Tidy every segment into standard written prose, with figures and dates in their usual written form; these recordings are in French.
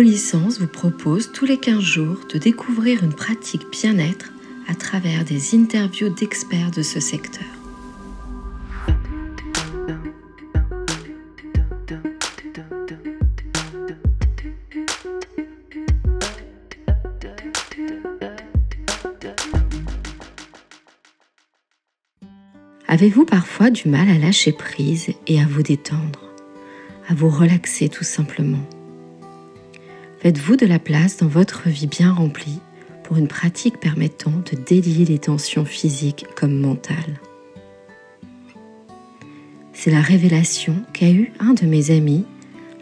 Polyssens vous propose tous les 15 jours de découvrir une pratique bien-être à travers des interviews d'experts de ce secteur. Avez-vous parfois du mal à lâcher prise et à vous détendre, à vous relaxer tout simplement ? Faites-vous de la place dans votre vie bien remplie pour une pratique permettant de délier les tensions physiques comme mentales. C'est la révélation qu'a eue un de mes amis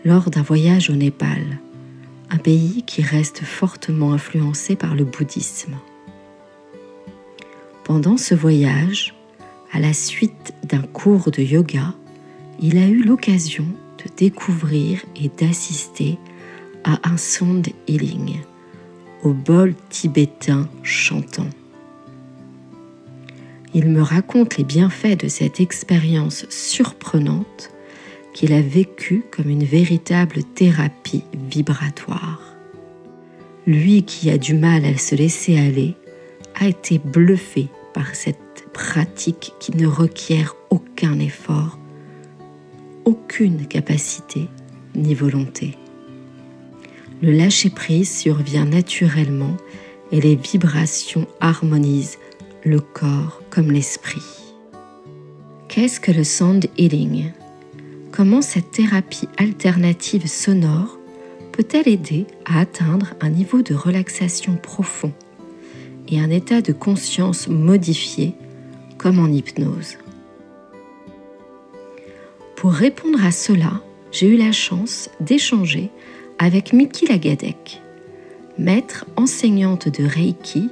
lors d'un voyage au Népal, un pays qui reste fortement influencé par le bouddhisme. Pendant ce voyage, à la suite d'un cours de yoga, il a eu l'occasion de découvrir et d'assister à un sound healing, au bol tibétain chantant. Il me raconte les bienfaits de cette expérience surprenante qu'il a vécue comme une véritable thérapie vibratoire. Lui qui a du mal à se laisser aller a été bluffé par cette pratique qui ne requiert aucun effort, aucune capacité ni volonté. Le lâcher-prise survient naturellement et les vibrations harmonisent le corps comme l'esprit. Qu'est-ce que le sound healing ? Comment cette thérapie alternative sonore peut-elle aider à atteindre un niveau de relaxation profond et un état de conscience modifié comme en hypnose. Pour répondre à cela, j'ai eu la chance d'échanger avec Miki Lagadec, maître enseignante de Reiki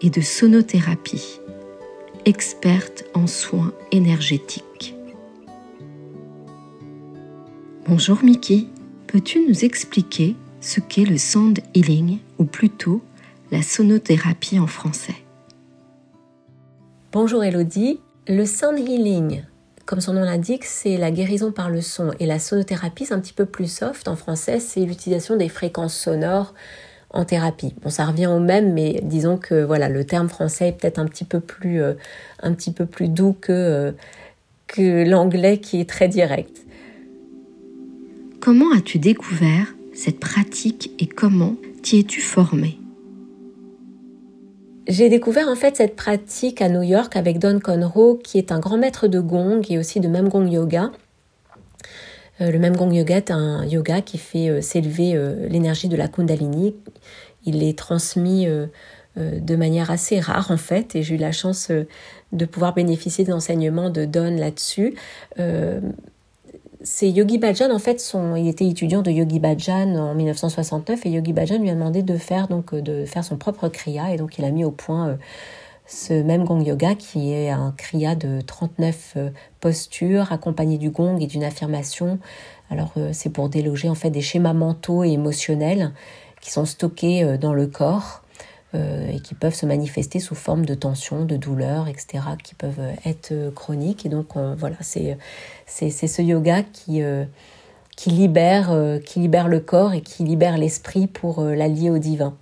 et de sonothérapie, experte en soins énergétiques. Bonjour Miki, peux-tu nous expliquer ce qu'est le sound healing, ou plutôt la sonothérapie en français ? Bonjour Elodie, le sound healing, comme son nom l'indique, c'est la guérison par le son, et la sonothérapie c'est un petit peu plus soft en français, c'est l'utilisation des fréquences sonores en thérapie. Bon, ça revient au même, mais disons que voilà, le terme français est peut-être un petit peu plus doux que l'anglais qui est très direct. Comment as-tu découvert cette pratique et comment t'y es-tu formée ? J'ai découvert en fait cette pratique à New York avec Don Conroe, qui est un grand maître de gong et aussi de même gong yoga. Le même gong yoga est un yoga qui fait s'élever l'énergie de la Kundalini. Il est transmis de manière assez rare en fait, et j'ai eu la chance de pouvoir bénéficier d'enseignements de Don là-dessus. C'est Yogi Bhajan, en fait, il était étudiant de Yogi Bhajan en 1969, et Yogi Bhajan lui a demandé de faire son propre kriya, et donc il a mis au point ce même gong yoga qui est un kriya de 39 postures accompagné du gong et d'une affirmation. Alors c'est pour déloger en fait des schémas mentaux et émotionnels qui sont stockés dans le corps et qui peuvent se manifester sous forme de tensions, de douleurs, etc., qui peuvent être chroniques. Et donc, voilà, c'est ce yoga qui libère le corps et qui libère l'esprit pour l'allier au divin.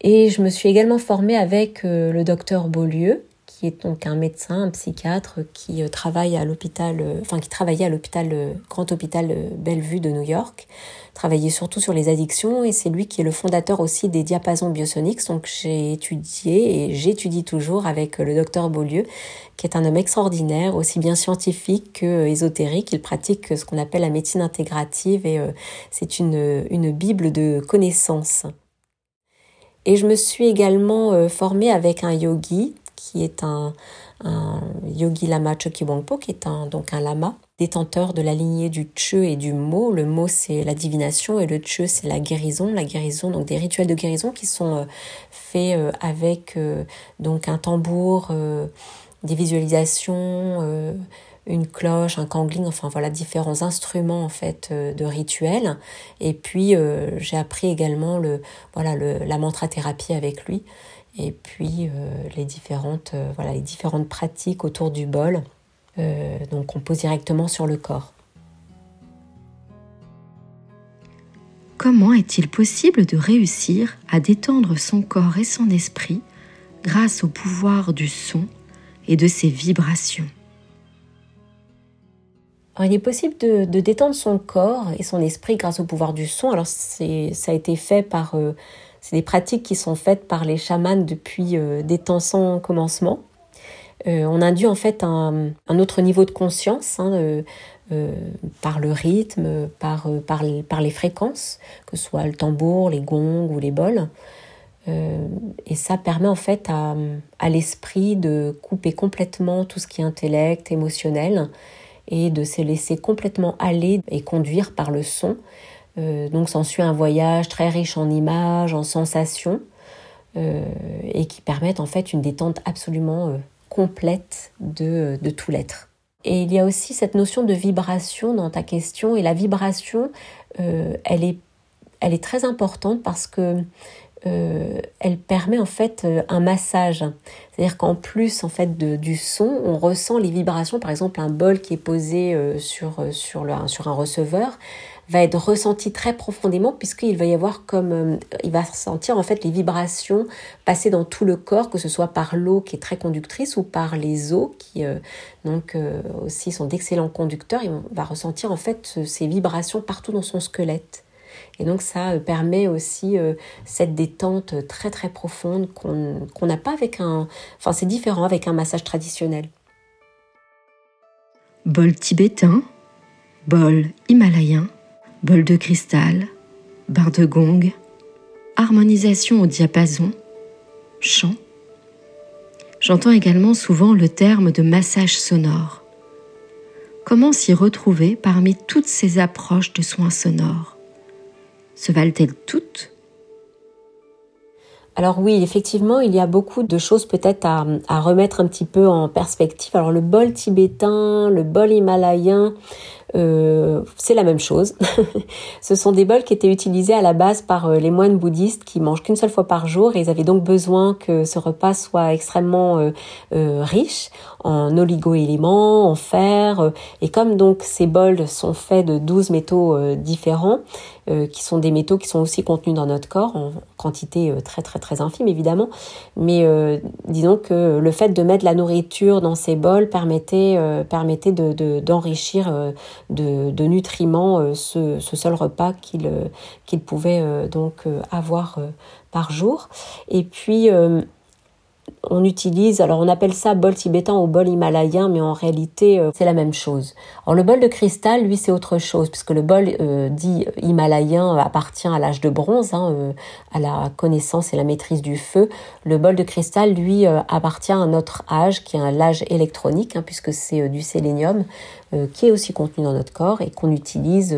Et je me suis également formée avec le docteur Beaulieu, qui est donc un médecin, un psychiatre, qui travaillait à l'hôpital, grand hôpital Bellevue de New York, travaillait surtout sur les addictions, et c'est lui qui est le fondateur aussi des diapasons biosoniques. Donc j'étudie toujours avec le docteur Beaulieu, qui est un homme extraordinaire, aussi bien scientifique que ésotérique. Il pratique ce qu'on appelle la médecine intégrative, et c'est une bible de connaissances. Et je me suis également formée avec un yogi, qui est un yogi lama Chökyi Wangpo, qui est donc un lama, détenteur de la lignée du Chö et du Mo. Le Mo, c'est la divination, et le Chö, c'est la guérison, donc des rituels de guérison qui sont faits avec donc un tambour, des visualisations, une cloche, un kangling, enfin voilà, différents instruments en fait de rituels. Et puis j'ai appris également la mantra thérapie avec lui. Et puis les différentes pratiques autour du bol, donc on pose directement sur le corps. Comment est-il possible de réussir à détendre son corps et son esprit grâce au pouvoir du son et de ses vibrations ? Alors, il est possible de détendre son corps et son esprit grâce au pouvoir du son. Alors, ça a été fait par... c'est des pratiques qui sont faites par les chamans depuis des temps sans commencement. On induit en fait un autre niveau de conscience par le rythme, par les fréquences, que ce soit le tambour, les gongs ou les bols. Et ça permet en fait à l'esprit de couper complètement tout ce qui est intellect, émotionnel, et de se laisser complètement aller et conduire par le son. Donc s'ensuit un voyage très riche en images, en sensations, et qui permettent en fait une détente absolument complète de tout l'être. Et il y a aussi cette notion de vibration dans ta question, et la vibration, elle est très importante parce que elle permet en fait un massage. C'est-à-dire qu'en plus en fait du son, on ressent les vibrations. Par exemple, un bol qui est posé sur un receveur va être ressenti très profondément, puisqu'il va y avoir il va ressentir en fait les vibrations passer dans tout le corps, que ce soit par l'eau qui est très conductrice ou par les os qui aussi sont d'excellents conducteurs. Il va ressentir en fait ces vibrations partout dans son squelette. Et donc ça permet aussi cette détente très très profonde qu'on n'a pas avec Enfin, c'est différent avec un massage traditionnel. Bol tibétain, bol himalayen, bol de cristal, barre de gong, harmonisation au diapason, chant. J'entends également souvent le terme de massage sonore. Comment s'y retrouver parmi toutes ces approches de soins sonores ? Se valent-elles toutes ? Alors oui, effectivement, il y a beaucoup de choses peut-être à remettre un petit peu en perspective. Alors le bol tibétain, le bol himalayen, c'est la même chose. Ce sont des bols qui étaient utilisés à la base par les moines bouddhistes qui mangent qu'une seule fois par jour, et ils avaient donc besoin que ce repas soit extrêmement riche en oligo-éléments, en fer. Et comme donc ces bols sont faits de 12 métaux différents, qui sont des métaux qui sont aussi contenus dans notre corps en quantité très très très infime évidemment, mais disons que le fait de mettre la nourriture dans ces bols permettait d'enrichir de nutriments ce seul repas qu'il pouvait avoir par jour. Et puis on utilise, alors on appelle ça bol tibétain ou bol himalayen, mais en réalité c'est la même chose. Alors le bol de cristal, lui, c'est autre chose, puisque le bol dit himalayen appartient à l'âge de bronze, à la connaissance et la maîtrise du feu. Le bol de cristal, lui, appartient à notre âge, qui est l'âge électronique, puisque c'est du sélénium qui est aussi contenu dans notre corps et qu'on utilise.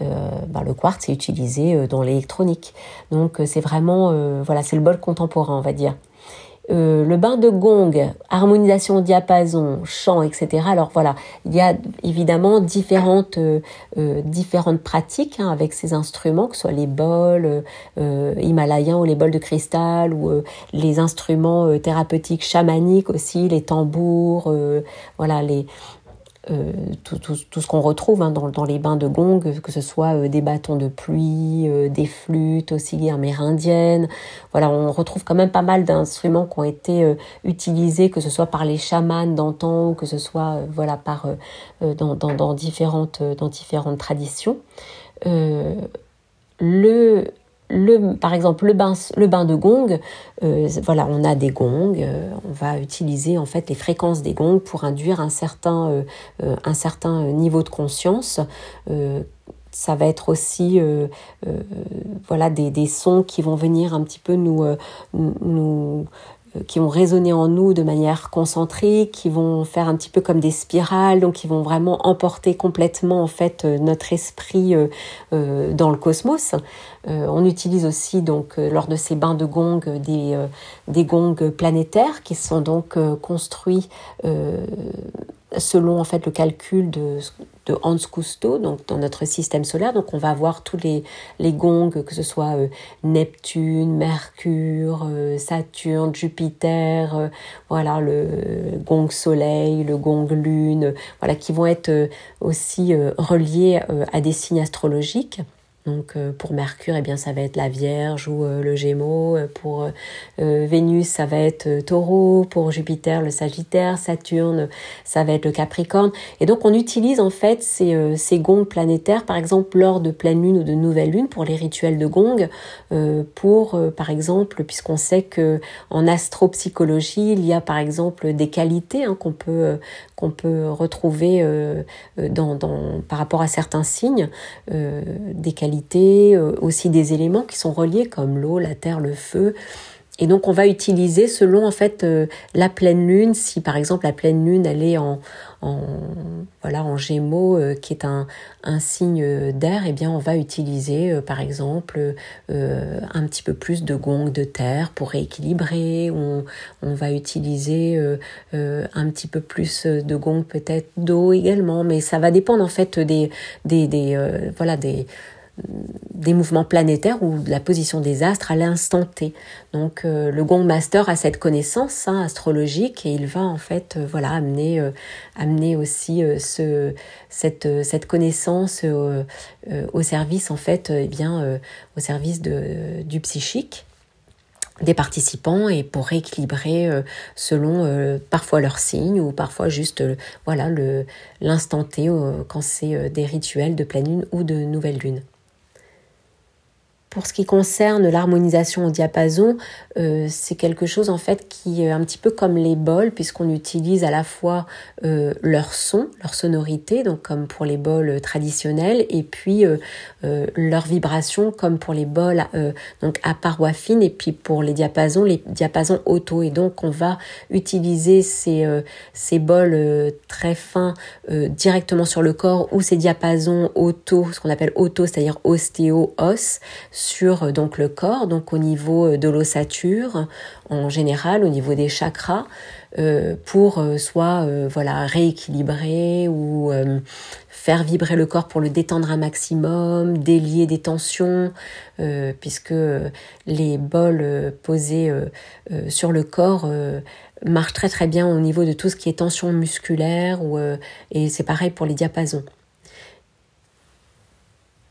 Le quartz est utilisé dans l'électronique. Donc c'est vraiment, c'est le bol contemporain, on va dire. Le bain de gong, harmonisation diapason, chant, etc. Alors voilà, il y a évidemment différentes pratiques avec ces instruments, que ce soit les bols himalayens ou les bols de cristal, ou les instruments thérapeutiques chamaniques aussi, les tambours, tout ce qu'on retrouve dans les bains de gong, que ce soit des bâtons de pluie, des flûtes aussi amérindiennes. Voilà, on retrouve quand même pas mal d'instruments qui ont été utilisés, que ce soit par les chamans d'antan ou que ce soit dans différentes traditions. Par exemple, le bain de gong, on a des gongs, on va utiliser en fait les fréquences des gongs pour induire un certain niveau de conscience. Ça va être aussi des sons qui vont venir un petit peu qui vont résonner en nous de manière concentrique, qui vont faire un petit peu comme des spirales, donc qui vont vraiment emporter complètement en fait notre esprit dans le cosmos. On utilise aussi donc lors de ces bains de gong des gongs planétaires qui sont donc construits selon en fait le calcul de Hans Cousto, donc dans notre système solaire. Donc on va avoir tous les gongs, que ce soit Neptune, Mercure, Saturne, Jupiter, le gong Soleil, le gong Lune, qui vont être aussi reliés à des signes astrologiques. Donc pour Mercure, eh bien, ça va être la Vierge ou le Gémeaux. Pour Vénus, ça va être Taureau. Pour Jupiter, le Sagittaire. Saturne, ça va être le Capricorne. Et donc on utilise en fait ces gongs planétaires, par exemple lors de pleine lune ou de nouvelle lune, pour les rituels de gong, par exemple, puisqu'on sait qu'en astropsychologie, il y a par exemple des qualités qu'on peut retrouver par rapport à certains signes, des qualités, aussi des éléments qui sont reliés comme l'eau, la terre, le feu. Et donc on va utiliser selon en fait la pleine lune, si par exemple la pleine lune elle est en Gémeaux, qui est un signe d'air, eh bien on va utiliser par exemple un petit peu plus de gong de terre pour rééquilibrer. On va utiliser un petit peu plus de gong peut-être d'eau également, mais ça va dépendre en fait des mouvements planétaires ou de la position des astres à l'instant T. Donc le Gong Master a cette connaissance astrologique, et il va en fait amener aussi cette connaissance au service en fait au service du psychique des participants, et pour rééquilibrer selon parfois leur signe ou parfois juste l'instant T quand c'est des rituels de pleine lune ou de nouvelle lune. Pour ce qui concerne l'harmonisation au diapason, c'est quelque chose en fait qui est un petit peu comme les bols, puisqu'on utilise à la fois leur son, leur sonorité, donc comme pour les bols traditionnels, et puis leur vibration comme pour les bols donc à parois fines, et puis pour les diapasons auto. Et donc on va utiliser ces bols très fins directement sur le corps, ou ces diapasons auto, ce qu'on appelle auto, c'est-à-dire ostéo-os, sur donc le corps, donc au niveau de l'ossature en général, au niveau des chakras, pour rééquilibrer ou faire vibrer le corps pour le détendre un maximum, délier des tensions, puisque les bols posés sur le corps marchent très très bien au niveau de tout ce qui est tension musculaire, et c'est pareil pour les diapasons.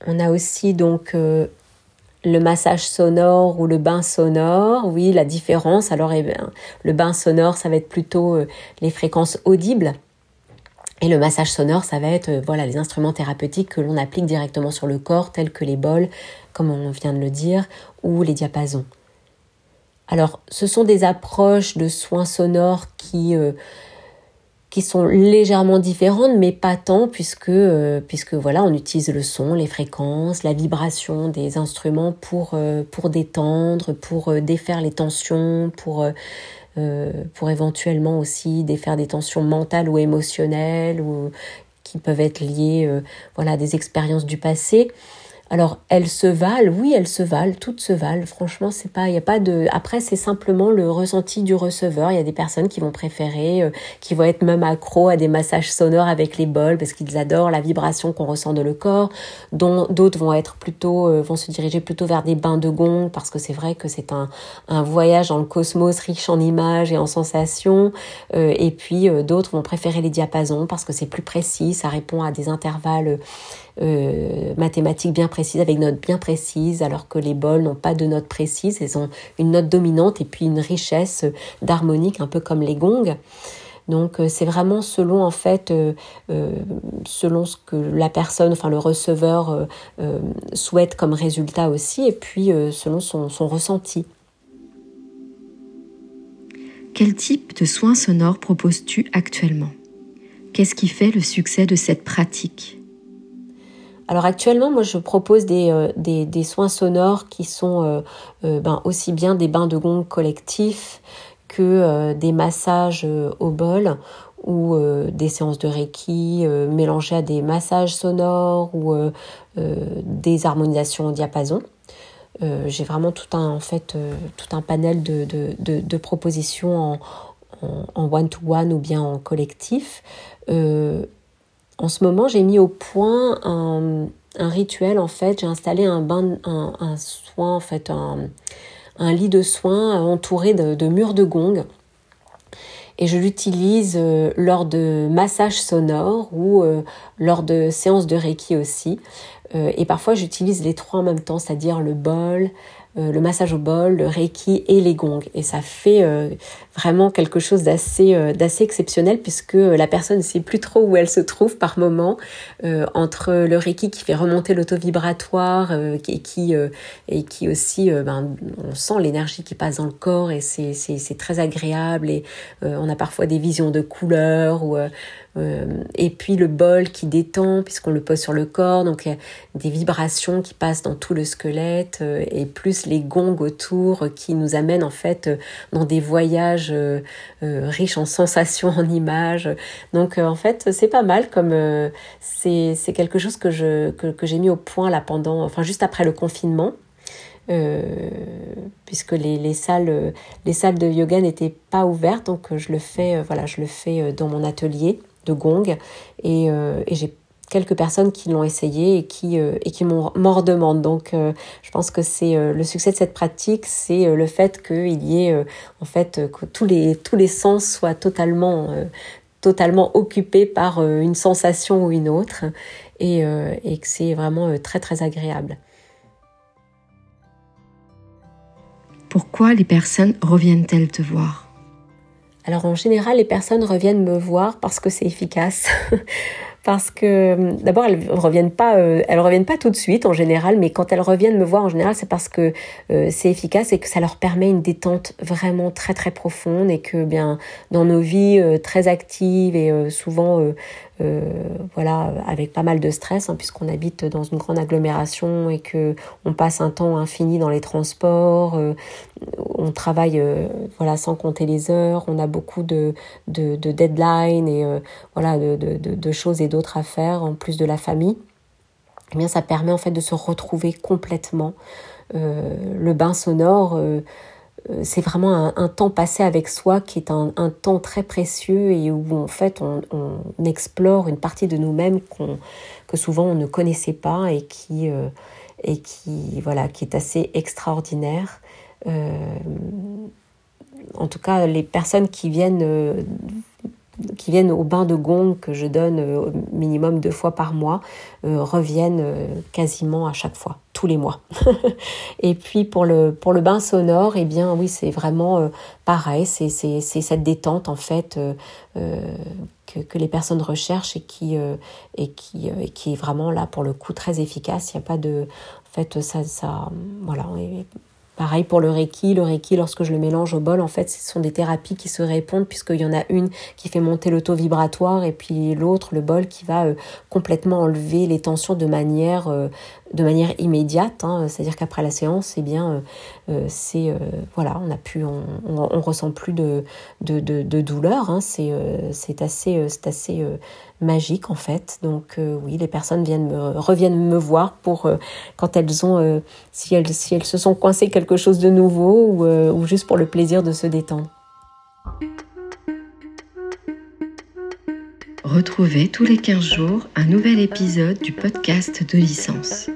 On a aussi donc le massage sonore ou le bain sonore. Oui, la différence, alors le bain sonore, ça va être plutôt les fréquences audibles, et le massage sonore, ça va être les instruments thérapeutiques que l'on applique directement sur le corps, tels que les bols, comme on vient de le dire, ou les diapasons. Alors, ce sont des approches de soins sonores qui sont légèrement différentes, mais pas tant, puisque on utilise le son, les fréquences, la vibration des instruments pour détendre, pour défaire les tensions, pour éventuellement aussi défaire des tensions mentales ou émotionnelles, ou qui peuvent être liées à des expériences du passé. Alors, elles se valent, toutes se valent. Franchement, après, c'est simplement le ressenti du receveur. Il y a des personnes qui vont préférer, qui vont être même accros à des massages sonores avec les bols, parce qu'ils adorent la vibration qu'on ressent dans le corps. D'autres vont être plutôt, vont se diriger plutôt vers des bains de gong, parce que c'est vrai que c'est un voyage dans le cosmos riche en images et en sensations. Et puis, d'autres vont préférer les diapasons, parce que c'est plus précis, ça répond à des intervalles mathématiques bien précises, avec notes bien précises, alors que les bols n'ont pas de notes précises, elles ont une note dominante et puis une richesse d'harmonique, un peu comme les gongs. Donc c'est vraiment selon en fait selon ce que la personne, le receveur souhaite comme résultat aussi, et puis selon son ressenti. Quel type de soins sonores proposes-tu actuellement ? Qu'est-ce qui fait le succès de cette pratique ? Alors actuellement, moi je propose des soins sonores qui sont aussi bien des bains de gong collectifs que des massages au bol, ou des séances de Reiki mélangées à des massages sonores, ou des harmonisations au diapason. J'ai vraiment tout un panel de propositions en one-to-one ou bien en collectif. En ce moment, j'ai mis au point un rituel, en fait. J'ai installé un lit de soins entouré de murs de gong. Et je l'utilise lors de massages sonores ou lors de séances de Reiki aussi. Et parfois, j'utilise les trois en même temps, c'est-à-dire le bol, le massage au bol, le Reiki et les gongs. Et ça fait vraiment quelque chose d'assez exceptionnel, puisque la personne ne sait plus trop où elle se trouve par moment, entre le Reiki qui fait remonter l'auto-vibratoire et qui aussi, on sent l'énergie qui passe dans le corps et c'est très agréable, et on a parfois des visions de couleurs et puis le bol qui détend puisqu'on le pose sur le corps, donc il y a des vibrations qui passent dans tout le squelette, et plus les gongs autour qui nous amènent en fait dans des voyages riches en sensations, en images. Donc en fait c'est pas mal comme c'est quelque chose que j'ai mis au point là juste après le confinement. Puisque les salles de yoga n'étaient pas ouvertes, donc je le fais dans mon atelier de gong, et j'ai quelques personnes qui l'ont essayé et qui m'en redemandent. Donc je pense que c'est le succès de cette pratique, c'est le fait qu'il y ait en fait que tous les sens soient totalement occupés par une sensation ou une autre, et que c'est vraiment très très agréable. Pourquoi les personnes reviennent-elles te voir ? Alors en général, les personnes reviennent me voir parce que c'est efficace. Parce que d'abord, elles reviennent pas tout de suite en général, mais quand elles reviennent me voir en général, c'est parce que c'est efficace et que ça leur permet une détente vraiment très très profonde, et que dans nos vies très actives et souvent avec pas mal de stress, puisqu'on habite dans une grande agglomération et que on passe un temps infini dans les transports, on travaille sans compter les heures, on a beaucoup de deadlines et de choses et d'autres à faire en plus de la famille. Eh bien, ça permet en fait de se retrouver complètement. Le bain sonore, c'est vraiment un temps passé avec soi qui est un temps très précieux, et où en fait on explore une partie de nous-mêmes que souvent on ne connaissait pas, et qui est assez extraordinaire. En tout cas, les personnes qui viennent au bain de gong que je donne au minimum 2 fois par mois reviennent quasiment à chaque fois, tous les mois. Et puis pour le bain sonore, oui, c'est vraiment pareil, c'est cette détente en fait que les personnes recherchent, et qui est vraiment là pour le coup très efficace. Il y a pas de Pareil pour le Reiki, lorsque je le mélange au bol, en fait, ce sont des thérapies qui se répondent, puisqu'il y en a une qui fait monter le taux vibratoire, et puis l'autre, le bol, qui va complètement enlever les tensions de manière immédiate, c'est-à-dire qu'après la séance, on ressent plus de douleur, c'est assez magique en fait. Donc oui, les personnes reviennent me voir pour quand elles ont si elles se sont coincées quelque chose de nouveau, ou juste pour le plaisir de se détendre. Retrouvez tous les 15 jours un nouvel épisode du podcast de licence.